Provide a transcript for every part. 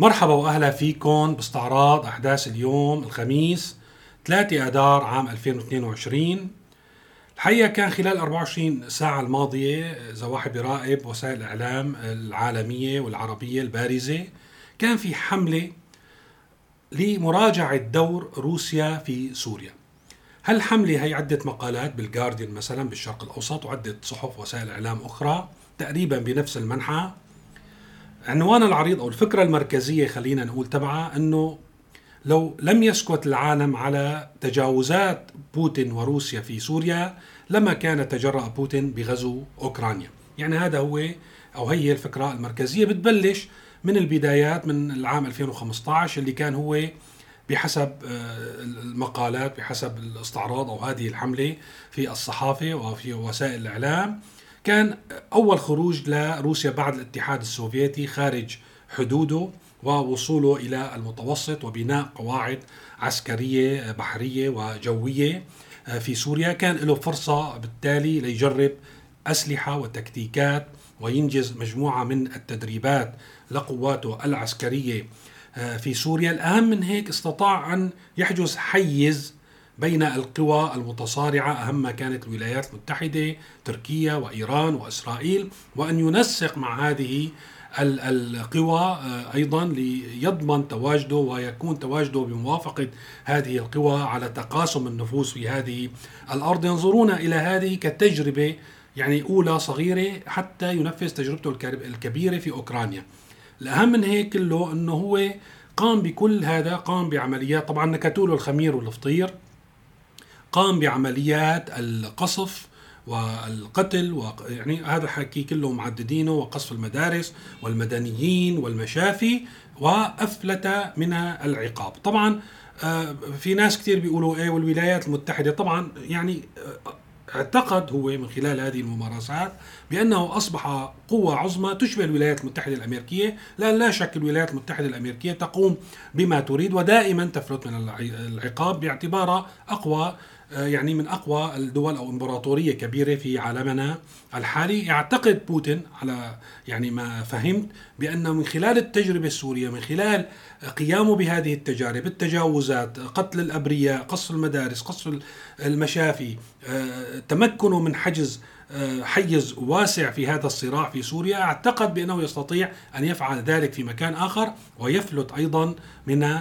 مرحبا واهلا فيكم باستعراض احداث اليوم الخميس 3 اذار عام 2022. الحقيقه كان خلال 24 ساعه الماضيه اذا واحد بيراقب وسائل الاعلام العالميه والعربيه البارزه كان في حمله لمراجعه دور روسيا في سوريا. هالحمله هي عده مقالات بالجارديان مثلا بالشرق الاوسط وعده صحف وسائل اعلام اخرى تقريبا بنفس المنحى. عنوان العريض أو الفكرة المركزية خلينا نقول تبعها أنه لو لم يسكت العالم على تجاوزات بوتين وروسيا في سوريا لما كان تجرأ بوتين بغزو أوكرانيا. يعني هذا هو أو هي الفكرة المركزية، بتبلش من البدايات من العام 2015 اللي كان هو بحسب المقالات بحسب الاستعراض أو هذه الحملة في الصحافة وفي وسائل الإعلام كان أول خروج لروسيا بعد الاتحاد السوفيتي خارج حدوده ووصوله إلى المتوسط وبناء قواعد عسكرية بحرية وجوية في سوريا. كان له فرصة بالتالي ليجرب أسلحة وتكتيكات وينجز مجموعة من التدريبات لقواته العسكرية في سوريا. الأهم من هيك استطاع أن يحجز حيز بين القوى المتصارعة أهمها كانت الولايات المتحدة تركيا وإيران وإسرائيل، وأن ينسق مع هذه القوى أيضا ليضمن تواجده ويكون تواجده بموافقة هذه القوى على تقاسم النفوذ في هذه الأرض. ينظرون إلى هذه كتجربة يعني أولى صغيرة حتى ينفذ تجربته الكبيرة في أوكرانيا. الأهم من هيك كله أنه هو قام بكل هذا، قام بعمليات طبعا نكتوله الخمير والفطير، قام بعمليات القصف والقتل ويعني هذا الحكي كله معددينه وقصف المدارس والمدنيين والمشافي وأفلت منها العقاب. طبعا في ناس كتير بيقولوا ايه والولايات المتحدة، طبعا يعني اعتقد هو من خلال هذه الممارسات بأنه أصبح قوة عظمى تشبه الولايات المتحدة الأمريكية، لأن لا شك الولايات المتحدة الأمريكية تقوم بما تريد ودائما تفلت من العقاب باعتبارها أقوى يعني من أقوى الدول أو إمبراطورية كبيرة في عالمنا الحالي. اعتقد بوتين على يعني ما فهمت بأنه من خلال التجربة السورية من خلال قيامه بهذه التجارب التجاوزات قتل الأبرياء قصف المدارس قصف المشافي تمكنوا من حجز حيز واسع في هذا الصراع في سوريا، اعتقد بأنه يستطيع أن يفعل ذلك في مكان آخر ويفلت أيضا من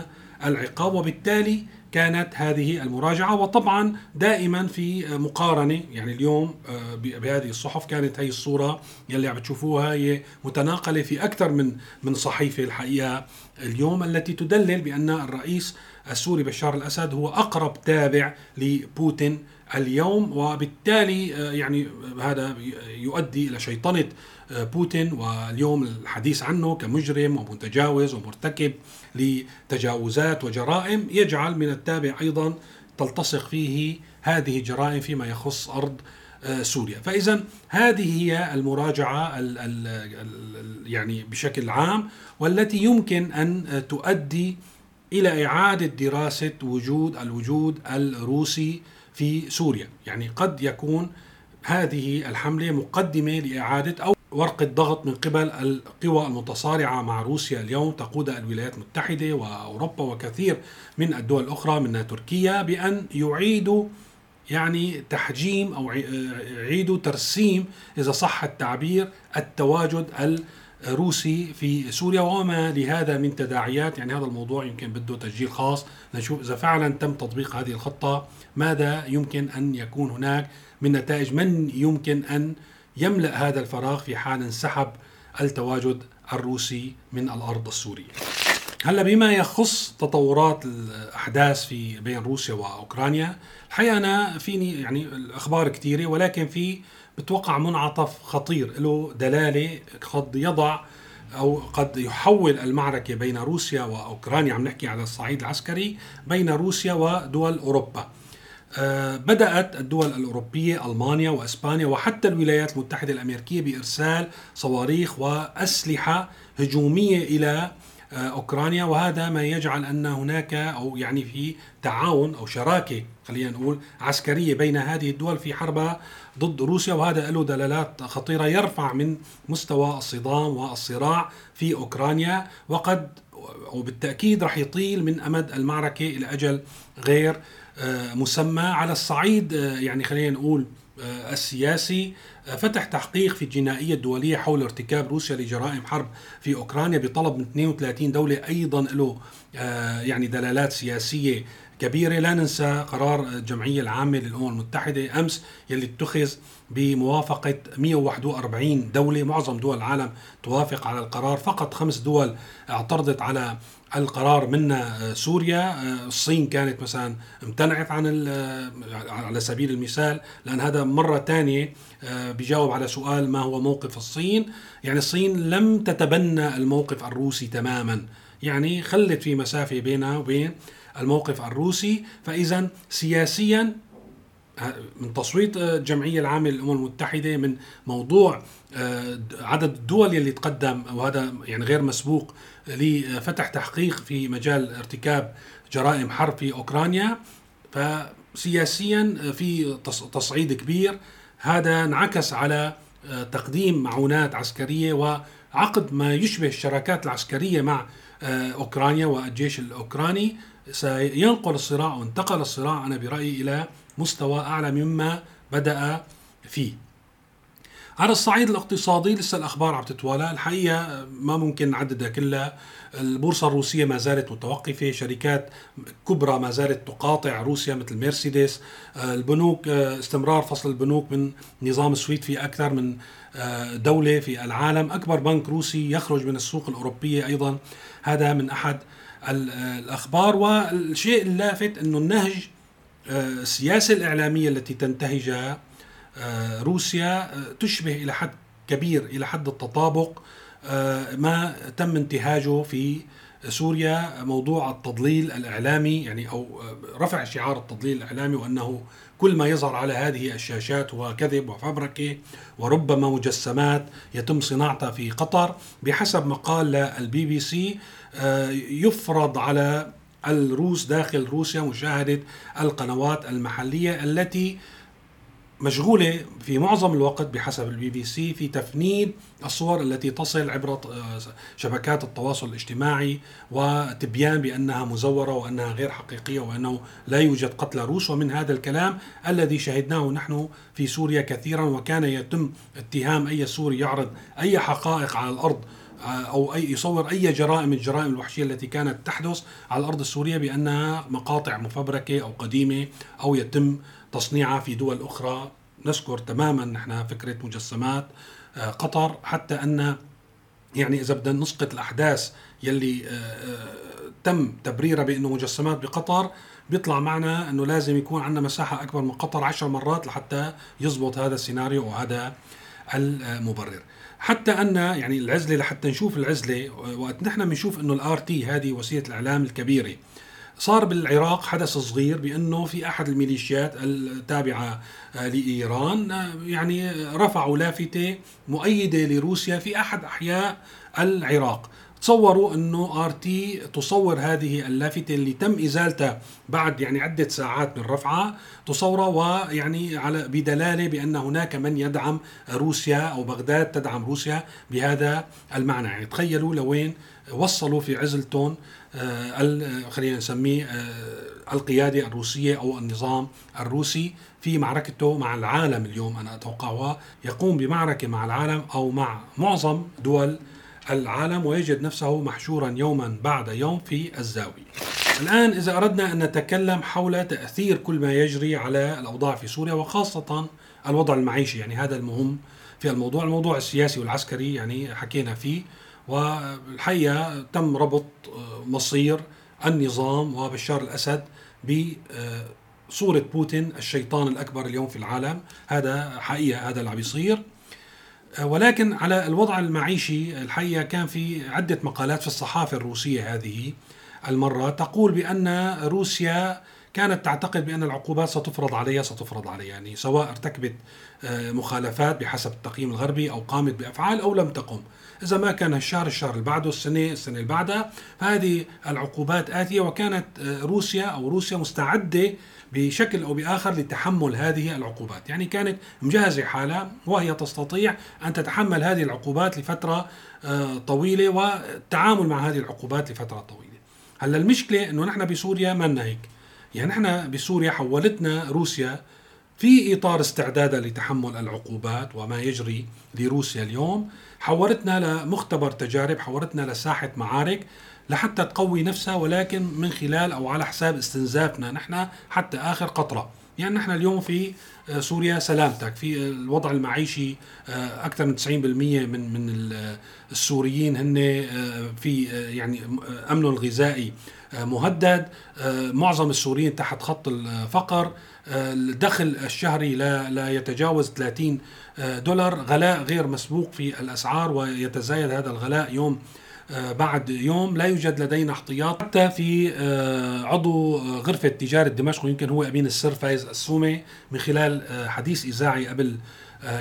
العقاب. وبالتالي كانت هذه المراجعة وطبعا دائما في مقارنة يعني اليوم بهذه الصحف كانت هي الصورة يلي عم تشوفوها هي متناقلة في أكثر من صحيفة الحقيقة اليوم التي تدلل بأن الرئيس السوري بشار الأسد هو أقرب تابع لبوتين اليوم، وبالتالي يعني هذا يؤدي إلى شيطنة بوتين واليوم الحديث عنه كمجرم ومتجاوز ومرتكب لتجاوزات وجرائم يجعل من التابع أيضا تلتصق فيه هذه الجرائم فيما يخص أرض سوريا. فإذا هذه هي المراجعة يعني بشكل عام والتي يمكن أن تؤدي إلى إعادة دراسة الوجود الروسي في سوريا. يعني قد يكون هذه الحملة مقدمة لإعادة أو ورقة ضغط من قبل القوى المتصارعة مع روسيا اليوم تقودها الولايات المتحدة وأوروبا وكثير من الدول الأخرى منها تركيا بأن يعيدوا يعني تحجيم أو يعيدوا ترسيم إذا صح التعبير التواجد الروسي في سوريا وما لهذا من تداعيات. يعني هذا الموضوع يمكن بده تسجيل خاص نشوف إذا فعلا تم تطبيق هذه الخطة ماذا يمكن أن يكون هناك من نتائج، من يمكن أن يملأ هذا الفراغ في حال انسحب التواجد الروسي من الأرض السورية. هلا بما يخص تطورات الأحداث في بين روسيا وأوكرانيا الحقيقة أنا فيني يعني الأخبار كثيرة ولكن في بتوقع منعطف خطير له دلالة قد يضع أو قد يحول المعركة بين روسيا وأوكرانيا عم نحكي على الصعيد العسكري بين روسيا ودول أوروبا. بدأت الدول الأوروبية ألمانيا وإسبانيا وحتى الولايات المتحدة الأمريكية بإرسال صواريخ وأسلحة هجومية إلى أوكرانيا، وهذا ما يجعل أن هناك أو يعني في تعاون أو شراكة خلينا نقول عسكرية بين هذه الدول في حربها ضد روسيا، وهذا له دلالات خطيرة يرفع من مستوى الصدام والصراع في أوكرانيا. وقد وبالتأكيد رح يطيل من أمد المعركة إلى أجل غير مسمى. على الصعيد يعني خلينا نقول السياسي، فتح تحقيق في الجنائية الدولية حول ارتكاب روسيا لجرائم حرب في أوكرانيا بطلب من 32 دولة، أيضا له يعني دلالات سياسية كبيرة. لا ننسى قرار الجمعية العامة للأمم المتحدة أمس يلي اتخذ بموافقة 141 دولة، معظم دول العالم توافق على القرار، فقط 5 دول اعترضت على القرار، منا سوريا، الصين كانت مثلا امتنعت عن، على سبيل المثال، لأن هذا مرة تانية بيجاوب على سؤال ما هو موقف الصين. يعني الصين لم تتبنى الموقف الروسي تماما، يعني خلت في مسافة بينها وبين الموقف الروسي. فإذا سياسيا من تصويت الجمعية العامة للأمم المتحدة، من موضوع عدد الدول اللي تقدم، وهذا يعني غير مسبوق لفتح تحقيق في مجال ارتكاب جرائم حرب في أوكرانيا، فسياسيا في تصعيد كبير. هذا انعكس على تقديم معونات عسكرية وعقد ما يشبه الشراكات العسكرية مع أوكرانيا والجيش الأوكراني. سينقل الصراع وانتقل الصراع أنا برأيي إلى مستوى أعلى مما بدأ فيه. على الصعيد الاقتصادي لسه الأخبار عم تتوالى، الحقيقة ما ممكن نعددها كلها. البورصة الروسية ما زالت متوقفة، شركات كبرى ما زالت تقاطع روسيا مثل مرسيدس، البنوك استمرار فصل البنوك من نظام السويد في أكثر من دولة في العالم، أكبر بنك روسي يخرج من السوق الأوروبية أيضا. هذا من أحد الأخبار. والشيء اللافت أنه النهج السياسة الإعلامية التي تنتهجها روسيا تشبه إلى حد كبير، إلى حد التطابق، ما تم انتهاجه في سوريا، موضوع التضليل الإعلامي، يعني أو رفع شعار التضليل الإعلامي، وأنه كل ما يظهر على هذه الشاشات هو كذب وفبركة وربما مجسمات يتم صناعتها في قطر. بحسب مقال البي بي سي، يفرض على الروس داخل روسيا مشاهدة القنوات المحلية التي مشغولة في معظم الوقت بحسب البي بي سي في تفنيد الصور التي تصل عبر شبكات التواصل الاجتماعي، وتبيان بأنها مزورة وأنها غير حقيقية وأنه لا يوجد قتلى روس. ومن هذا الكلام الذي شهدناه نحن في سوريا كثيرا، وكان يتم اتهام أي سوري يعرض أي حقائق على الأرض أو أي يصور أي جرائم، الجرائم الوحشية التي كانت تحدث على الأرض السورية، بأنها مقاطع مفبركة أو قديمة أو يتم تصنيعها في دول أخرى. نذكر تماما نحن فكرة مجسمات قطر، حتى أن يعني إذا بدنا نسقط الأحداث يلي تم تبريرها بأنه مجسمات بقطر، بيطلع معنا أنه لازم يكون عندنا مساحة أكبر من قطر 10 مرات لحتى يزبط هذا السيناريو وهذا المبرر. حتى أن يعني العزلة، لحتى نشوف العزلة، وقت نحن بنشوف أنه الRT هذه وسيلة الإعلام الكبيرة، صار بالعراق حدث صغير بأنه في أحد الميليشيات التابعة لإيران يعني رفعوا لافتة مؤيدة لروسيا في أحد أحياء العراق. تصوروا أنه RT تصور هذه اللافتة اللي تم إزالتها بعد يعني عدة ساعات من رفعها، تصورها ويعني على بدلالة بأن هناك من يدعم روسيا أو بغداد تدعم روسيا بهذا المعنى. يعني تخيلوا لوين وصلوا في عزلتون خلينا نسميه القيادة الروسية أو النظام الروسي في معركته مع العالم اليوم. أنا أتوقع يقوم بمعركة مع العالم أو مع معظم دول العالم، ويجد نفسه محشورا يوما بعد يوم في الزاوية. الآن إذا أردنا أن نتكلم حول تأثير كل ما يجري على الأوضاع في سوريا، وخاصة الوضع المعيشي، يعني هذا المهم في الموضوع. الموضوع السياسي والعسكري يعني حكينا فيه، والحقيقة تم ربط مصير النظام وبشار الأسد بصورة بوتين الشيطان الأكبر اليوم في العالم. هذا حقيقة هذا اللي عم يصير. ولكن على الوضع المعيشي الحقيقة كان في عدة مقالات في الصحافة الروسية هذه المرة تقول بأن روسيا كانت تعتقد بأن العقوبات ستفرض عليها يعني سواء ارتكبت مخالفات بحسب التقييم الغربي أو قامت بأفعال أو لم تقم، إذا ما كان الشهر اللي بعده، السنة اللي بعدها، فهذه العقوبات آتية. وكانت روسيا مستعدة بشكل أو بآخر لتحمل هذه العقوبات، يعني كانت مجهزة حالها وهي تستطيع أن تتحمل هذه العقوبات لفترة طويلة والتعامل مع هذه العقوبات لفترة طويلة. هلا المشكلة إنه نحن بسوريا ما هيك، يعني نحن بسوريا حولتنا روسيا في إطار استعدادها لتحمل العقوبات وما يجري لروسيا اليوم، حولتنا لمختبر تجارب، حولتنا لساحة معارك لحتى تقوي نفسها، ولكن من خلال أو على حساب استنزافنا نحن حتى آخر قطرة. يعني نحن اليوم في سوريا سلامتك في الوضع المعيشي، أكثر من 90% من السوريين هن في يعني أمنه الغذائي مهدد، معظم السوريين تحت خط الفقر، الدخل الشهري لا يتجاوز $30، غلاء غير مسبوق في الأسعار ويتزايد هذا الغلاء يوم بعد يوم، لا يوجد لدينا احتياط. حتى في عضو غرفة تجارة دمشق ويمكن هو أمين السر فايز السومي من خلال حديث إذاعي قبل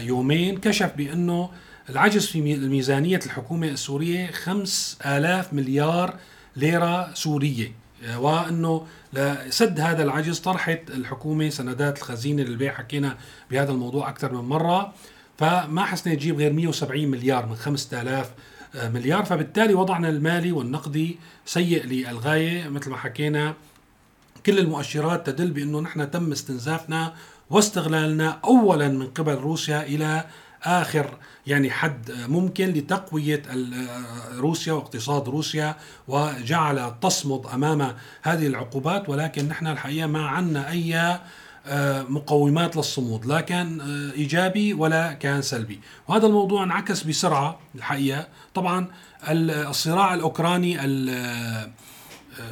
يومين كشف بأنه العجز في ميزانية الحكومة السورية 5,000 مليار ليرة سورية، وأنه لسد هذا العجز طرحت الحكومة سندات الخزينة للبيع، حكينا بهذا الموضوع أكثر من مرة، فما حسنا تجيب غير 170 مليار من 5,000 مليار. فبالتالي وضعنا المالي والنقدي سيء للغاية، مثل ما حكينا كل المؤشرات تدل بأنه نحن تم استنزافنا واستغلالنا أولا من قبل روسيا إلى آخر يعني حد ممكن لتقوية روسيا واقتصاد روسيا وجعل تصمد أمام هذه العقوبات، ولكن نحن الحقيقة ما عنا أي مقومات للصمود، لا كان إيجابي ولا كان سلبي، وهذا الموضوع انعكس بسرعة الحقيقة. طبعا الصراع الأوكراني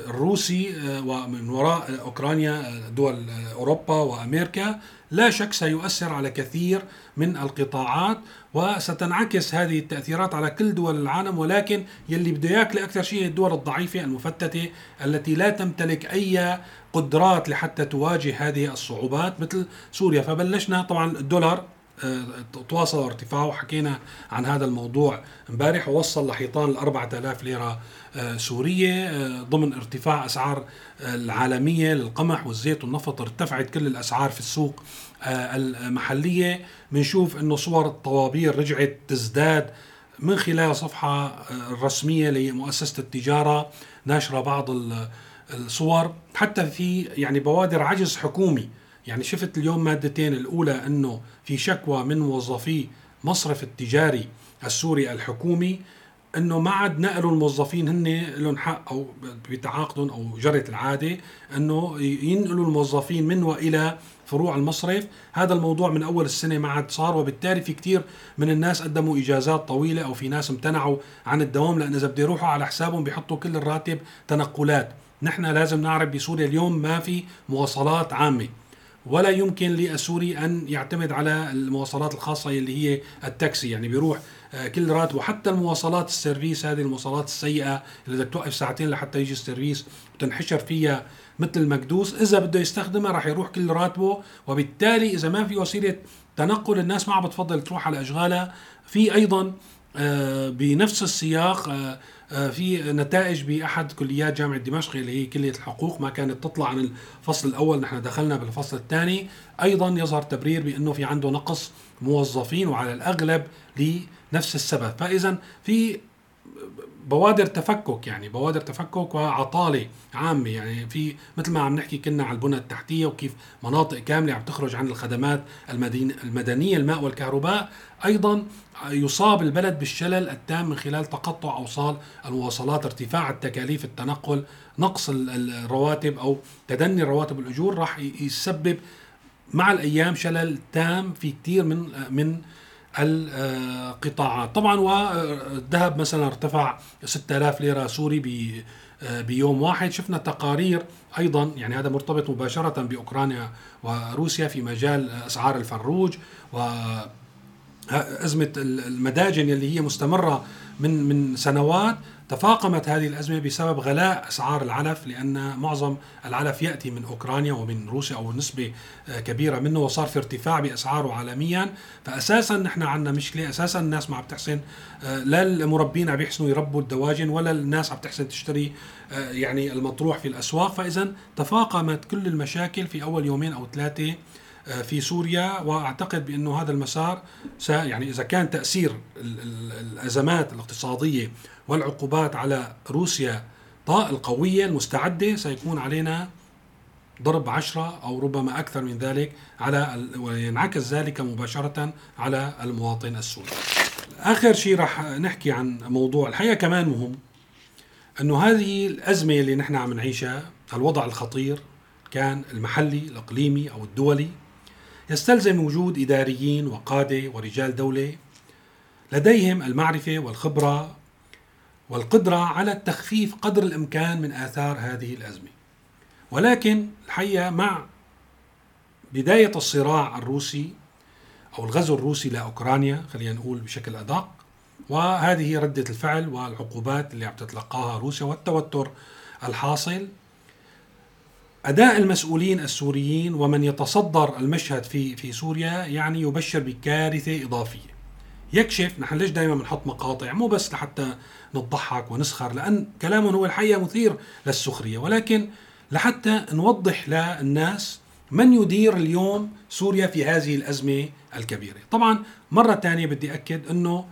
الروسي ومن وراء أوكرانيا دول أوروبا وأمريكا لا شك سيؤثر على كثير من القطاعات وستنعكس هذه التأثيرات على كل دول العالم، ولكن يلي بده ياكل أكثر شيء هي الدول الضعيفة المفتتة التي لا تمتلك أي قدرات لحتى تواجه هذه الصعوبات مثل سوريا. فبلشنا طبعا الدولار تواصل ارتفاعه وحكينا عن هذا الموضوع امبارح، ووصل لحيطان 4,000 ليرة سورية ضمن ارتفاع أسعار العالمية للقمح والزيت والنفط، ارتفعت كل الأسعار في السوق المحلية. منشوف أنه صور الطوابير رجعت تزداد من خلال صفحة رسمية لمؤسسة التجارة ناشرة بعض الصور، حتى في يعني بوادر عجز حكومي. يعني شفت اليوم مادتين، الأولى أنه في شكوى من موظفي مصرف التجاري السوري الحكومي أنه ما عاد نقلوا الموظفين، هن لهم حق أو بتعاقدهم أو جرت العادة أنه ينقلوا الموظفين من وإلى فروع المصرف، هذا الموضوع من أول السنة ما عاد صار، وبالتالي في كتير من الناس قدموا إجازات طويلة أو في ناس امتنعوا عن الدوام لأن إذا بدي يروحوا على حسابهم بيحطوا كل الراتب تنقلات. نحن لازم نعرف بسوريا اليوم ما في مواصلات عامة، ولا يمكن للسوري أن يعتمد على المواصلات الخاصة اللي هي التاكسي، يعني بيروح كل راتبه. وحتى المواصلات السيرفيس، هذه المواصلات السيئة اللي بدك توقف ساعتين لحتى يجي السيرفيس وتنحشر فيها مثل المكدوس، إذا بده يستخدمها راح يروح كل راتبه، وبالتالي إذا ما في وسيلة تنقل الناس ما عم بتفضل تروح على أشغالها. في أيضا بنفس السياق في نتائج بأحد كليات جامعة دمشق اللي هي كلية الحقوق ما كانت تطلع عن الفصل الأول، نحن دخلنا بالفصل الثاني، أيضا يظهر تبرير بأنه في عنده نقص موظفين وعلى الأغلب لنفس السبب. فإذا في بوادر تفكك وعطالة عامة، يعني في مثل ما عم نحكي كنا على البنى التحتية وكيف مناطق كاملة عم تخرج عن الخدمات المدنية، الماء والكهرباء، أيضا يصاب البلد بالشلل التام من خلال تقطع أوصال المواصلات، ارتفاع التكاليف التنقل، نقص الرواتب أو تدني الرواتب والأجور، راح يسبب مع الأيام شلل تام في كتير من القطاعات. طبعا والذهب مثلا ارتفع 6,000 ليرة سوري بيوم واحد، شفنا تقارير أيضا يعني هذا مرتبط مباشرة بأوكرانيا وروسيا في مجال أسعار الفروج و أزمة المداجن اللي هي مستمرة من سنوات، تفاقمت هذه الأزمة بسبب غلاء أسعار العلف، لأن معظم العلف يأتي من أوكرانيا ومن روسيا أو نسبة كبيرة منه، وصار في ارتفاع بأسعاره عالميا. فأساسا نحن عندنا مشكلة، أساسا الناس ما عم تحسن، لا المربين عم يحسنوا يربوا الدواجن ولا الناس عم تحسن تشتري يعني المطروح في الأسواق. فإذا تفاقمت كل المشاكل في أول يومين أو ثلاثة في سوريا، وأعتقد بأنه هذا المسار يعني إذا كان تأثير الأزمات الاقتصادية والعقوبات على روسيا القوية المستعدة، سيكون علينا ضرب 10 أو ربما أكثر من ذلك على، وينعكس ذلك مباشرة على المواطن السوري. آخر شيء رح نحكي عن موضوع الحقيقة كمان مهم، أنه هذه الأزمة اللي نحن عم نعيشها، الوضع الخطير كان المحلي الإقليمي أو الدولي، يستلزم وجود إداريين وقادة ورجال دولة لديهم المعرفة والخبرة والقدرة على التخفيف قدر الإمكان من آثار هذه الأزمة. ولكن الحقيقة مع بداية الصراع الروسي أو الغزو الروسي لأوكرانيا، خلينا نقول بشكل أدق، وهذه ردة الفعل والعقوبات اللي عم تتلقاها روسيا والتوتر الحاصل، أداء المسؤولين السوريين ومن يتصدر المشهد في سوريا يعني يبشر بكارثة إضافية. يكشف، نحن ليش دائما بنحط مقاطع مو بس لحتى نضحك ونسخر، لأن كلامهم هو الحقيقة مثير للسخرية، ولكن لحتى نوضح للناس من يدير اليوم سوريا في هذه الأزمة الكبيرة. طبعا مرة تانية بدي أكد أنه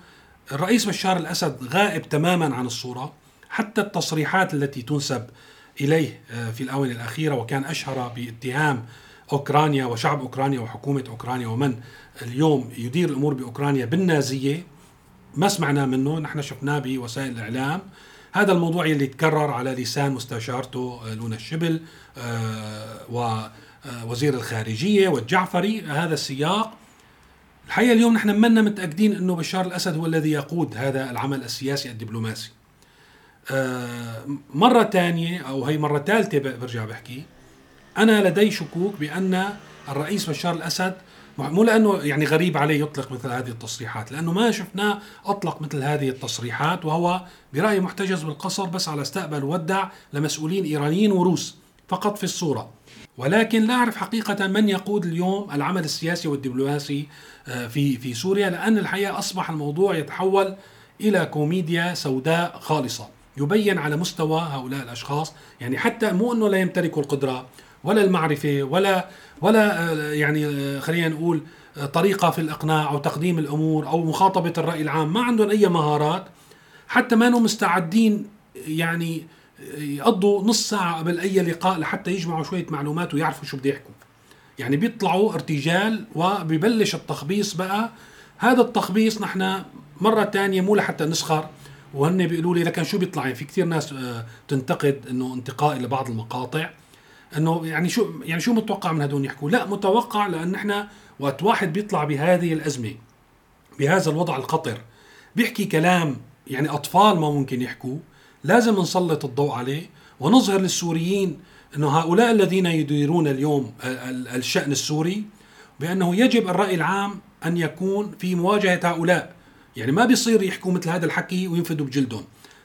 الرئيس بشار الأسد غائب تماما عن الصورة، حتى التصريحات التي تنسب إليه في الآونة الأخيرة، وكان أشهر باتهام أوكرانيا وشعب أوكرانيا وحكومة أوكرانيا ومن اليوم يدير الأمور بأوكرانيا بالنازية، ما سمعنا منه، نحن شفناه بوسائل الإعلام. هذا الموضوع اللي تكرر على لسان مستشارته لونا الشبل ووزير الخارجية والجعفري، هذا السياق. الحقيقة اليوم نحن منا متأكدين أنه بشار الأسد هو الذي يقود هذا العمل السياسي الدبلوماسي. مرة تانية أو هي مرة ثالثة برجع بحكي، أنا لدي شكوك بأن الرئيس بشار الأسد مو لأنه يعني غريب عليه يطلق مثل هذه التصريحات، لأنه ما شفناه أطلق مثل هذه التصريحات، وهو برأيي محتجز بالقصر بس على استقبل ودع لمسؤولين إيرانيين وروس فقط في الصورة. ولكن لا أعرف حقيقة من يقود اليوم العمل السياسي والدبلوماسي في سوريا، لأن الحقيقة أصبح الموضوع يتحول إلى كوميديا سوداء خالصة، يبين على مستوى هؤلاء الأشخاص، يعني حتى مو أنه لا يمتلكوا القدرة ولا المعرفة ولا يعني خلينا نقول طريقة في الإقناع أو تقديم الأمور أو مخاطبة الرأي العام، ما عندهم أي مهارات، حتى ما هم مستعدين يعني يقضوا نص ساعة قبل أي لقاء لحتى يجمعوا شوية معلومات ويعرفوا شو بده يحكوا. يعني بيطلعوا ارتجال وبيبلش التخبيص بقى. هذا التخبيص نحن مرة تانية مو لحتى نسخر، وهن بيقولوا لي لكن شو بيطلعين، في كتير ناس تنتقد انه انتقائي لبعض المقاطع، انه يعني شو متوقع من هدول يحكوا. لا متوقع، لان نحن وقت واحد بيطلع بهذه الازمه بهذا الوضع الخطر بيحكي كلام يعني اطفال ما ممكن يحكوه، لازم نسلط الضوء عليه ونظهر للسوريين انه هؤلاء الذين يديرون اليوم الشأن السوري بانه يجب الرأي العام ان يكون في مواجهه هؤلاء. يعني ما بيصير يحكوا مثل هذا الحكي وينفدوا بجلدهم،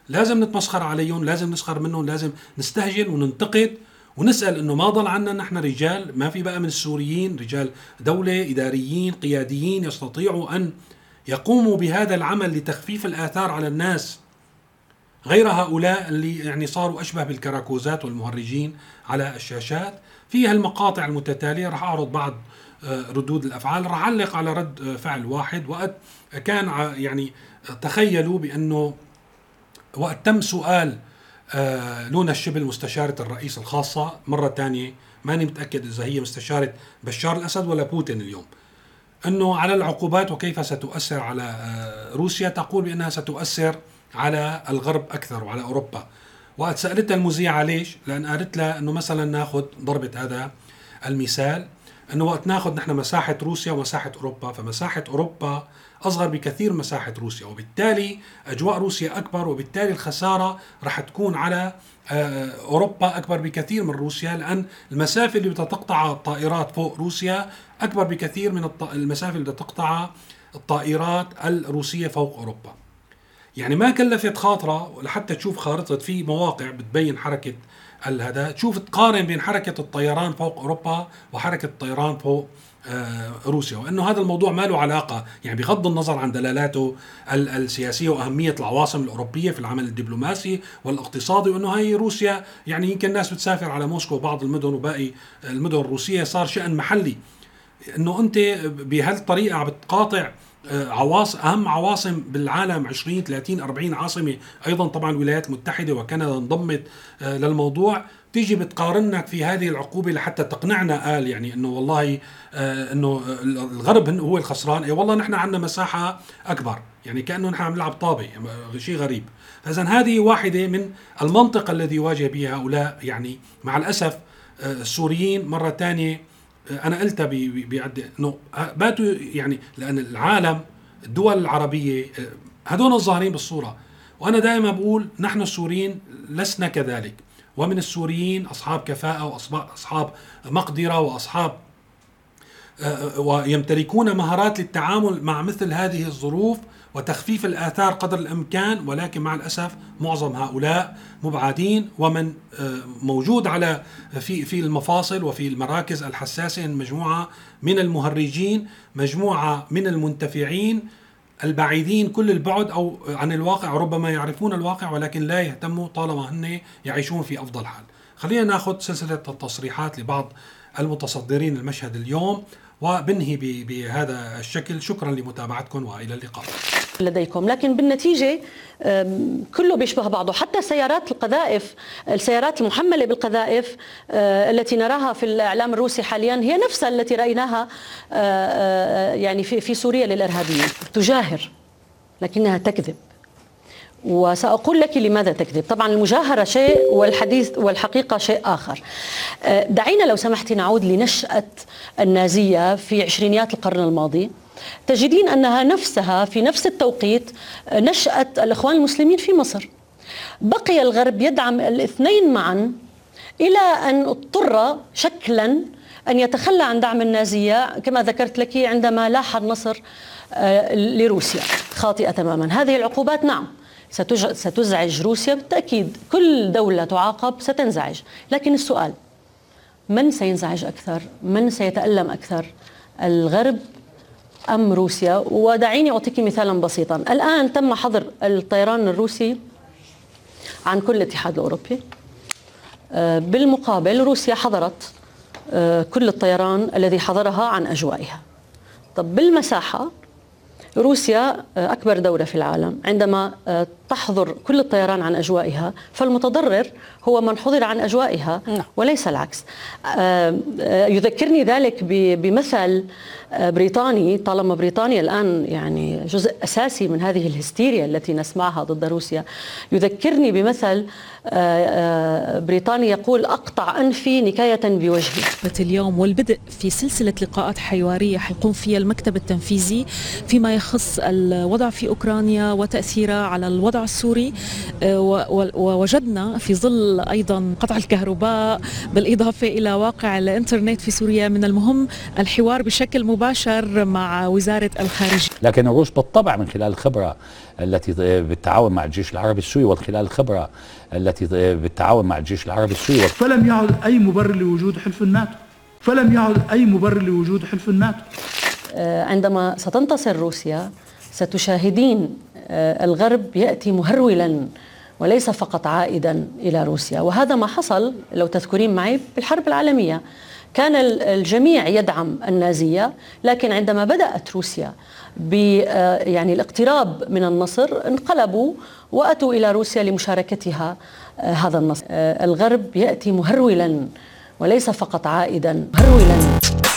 لازم نتمسخر عليهم، لازم نسخر منهم، لازم نستهجن وننتقد ونسأل انه ما ضل عنا نحن رجال، ما في بقى من السوريين رجال دولة إداريين قياديين يستطيعوا أن يقوموا بهذا العمل لتخفيف الآثار على الناس، غير هؤلاء اللي يعني صاروا أشبه بالكراكوزات والمهرجين على الشاشات. في هالمقاطع المتتالية رح أعرض بعض ردود الأفعال، رح أعلق على رد فعل واحد وقت كان يعني تخيلوا بأنه وقت تم سؤال لونا الشبل مستشارة الرئيس الخاصة، مرة تانية ماني متأكد إذا هي مستشارة بشار الأسد ولا بوتين اليوم، أنه على العقوبات وكيف ستؤثر على روسيا، تقول بأنها ستؤثر على الغرب أكثر وعلى أوروبا. وقت سألتها المذيعة ليش، لأن قالت لها أنه مثلا ناخذ ضربة هذا المثال، أنه وقت ناخذ نحن مساحة روسيا ومساحة أوروبا، فمساحة أوروبا أصغر بكثير من مساحة روسيا، وبالتالي أجواء روسيا أكبر، وبالتالي الخسارة رح تكون على أوروبا أكبر بكثير من روسيا، لأن المسافة اللي بتقطعها الطائرات فوق روسيا أكبر بكثير من المسافة اللي بتقطعها الطائرات الروسية فوق أوروبا. يعني ما كلفت خاطرة لحتى تشوف خارطة، في مواقع بتبين حركة هذا، تشوف تقارن بين حركة الطيران فوق أوروبا وحركة الطيران فوق روسيا، وأنه هذا الموضوع ما له علاقة، يعني بغض النظر عن دلالاته السياسية وأهمية العواصم الأوروبية في العمل الدبلوماسي والاقتصادي، وأنه هاي روسيا يعني يمكن الناس بتسافر على موسكو وبعض المدن وباقي المدن الروسية صار شأن محلي، أنه أنت بهالطريقة عم بتقاطع أهم عواصم بالعالم، 20 30 40 عاصمة، أيضا طبعا الولايات المتحدة وكندا انضمت للموضوع، تيجي بتقارنك في هذه العقوبة لحتى تقنعنا قال يعني أنه والله أنه الغرب هو الخسران، أي والله نحن عندنا مساحة أكبر، يعني كأنه نحن عم نلعب طابة، شيء غريب. فإذن هذه واحدة من المنطقة الذي يواجه بها هؤلاء، يعني مع الأسف السوريين مرة تانية أنا قلت أنه باتوا، يعني لأن العالم الدول العربية هدول الظاهرين بالصورة، وأنا دائما بقول نحن السوريين لسنا كذلك، ومن السوريين أصحاب كفاءة وأصحاب مقدرة وأصحاب ويمتلكون مهارات للتعامل مع مثل هذه الظروف وتخفيف الآثار قدر الإمكان، ولكن مع الأسف معظم هؤلاء مبعدين ومن موجود على في المفاصل وفي المراكز الحساسة، مجموعة من المهرجين، مجموعة من المنتفعين البعيدين كل البعد أو عن الواقع، ربما يعرفون الواقع ولكن لا يهتموا طالما هن يعيشون في أفضل حال. خلينا نأخذ سلسلة التصريحات لبعض المتصدرين المشهد اليوم وبنهي بهذا الشكل. شكرا لمتابعتكم وإلى اللقاء لديكم. لكن بالنتيجة كله بيشبه بعضه، حتى سيارات القذائف، السيارات المحملة بالقذائف التي نراها في الإعلام الروسي حاليا هي نفسها التي رأيناها يعني في سوريا للإرهابيين. تجاهر لكنها تكذب، وسأقول لك لماذا تكذب. طبعا المجاهرة شيء والحديث والحقيقة شيء آخر. دعينا لو سمحتي نعود لنشأة النازية في عشرينيات القرن الماضي، تجدين أنها نفسها في نفس التوقيت نشأت الإخوان المسلمين في مصر. بقي الغرب يدعم الاثنين معا إلى أن اضطر شكلا أن يتخلى عن دعم النازية كما ذكرت لك عندما لاح النصر لروسيا. خاطئة تماما هذه العقوبات، نعم ستزعج روسيا بالتأكيد، كل دولة تعاقب ستنزعج، لكن السؤال من سينزعج أكثر؟ من سيتألم أكثر؟ الغرب أم روسيا؟ ودعيني أعطيك مثالا بسيطا. الآن تم حظر الطيران الروسي عن كل الاتحاد الأوروبي، بالمقابل روسيا حظرت كل الطيران الذي حظرها عن أجوائها. طب بالمساحة روسيا أكبر دولة في العالم، عندما تحظر كل الطيران عن أجوائها فالمتضرر هو من حظر عن أجوائها وليس العكس. يذكرني ذلك بمثل بريطاني، طالما بريطانيا الآن يعني جزء أساسي من هذه الهستيريا التي نسمعها ضد روسيا، يذكرني بمثل بريطاني يقول أقطع أنفي نكاية بوجهي. اليوم والبدء في سلسلة لقاءات حوارية حيقوم فيها المكتب التنفيذي فيما يخص الوضع في أوكرانيا وتأثيره على الوضع السوري، ووجدنا في ظل أيضا قطع الكهرباء بالإضافة إلى واقع الإنترنت في سوريا من المهم الحوار بشكل مباشر مع وزارة الخارجية. لكن الروس بالطبع من خلال الخبرة التي بالتعاون مع الجيش العربي السوري فلم يعد أي مبرر لوجود حلف الناتو، عندما ستنتصر روسيا ستشاهدين الغرب يأتي مهرولا وليس فقط عائدا إلى روسيا، وهذا ما حصل لو تذكرين معي بالحرب العالمية. كان الجميع يدعم النازية، لكن عندما بدأت روسيا يعني الاقتراب من النصر انقلبوا وأتوا إلى روسيا لمشاركتها هذا النصر. الغرب يأتي مهرولا وليس فقط عائدا.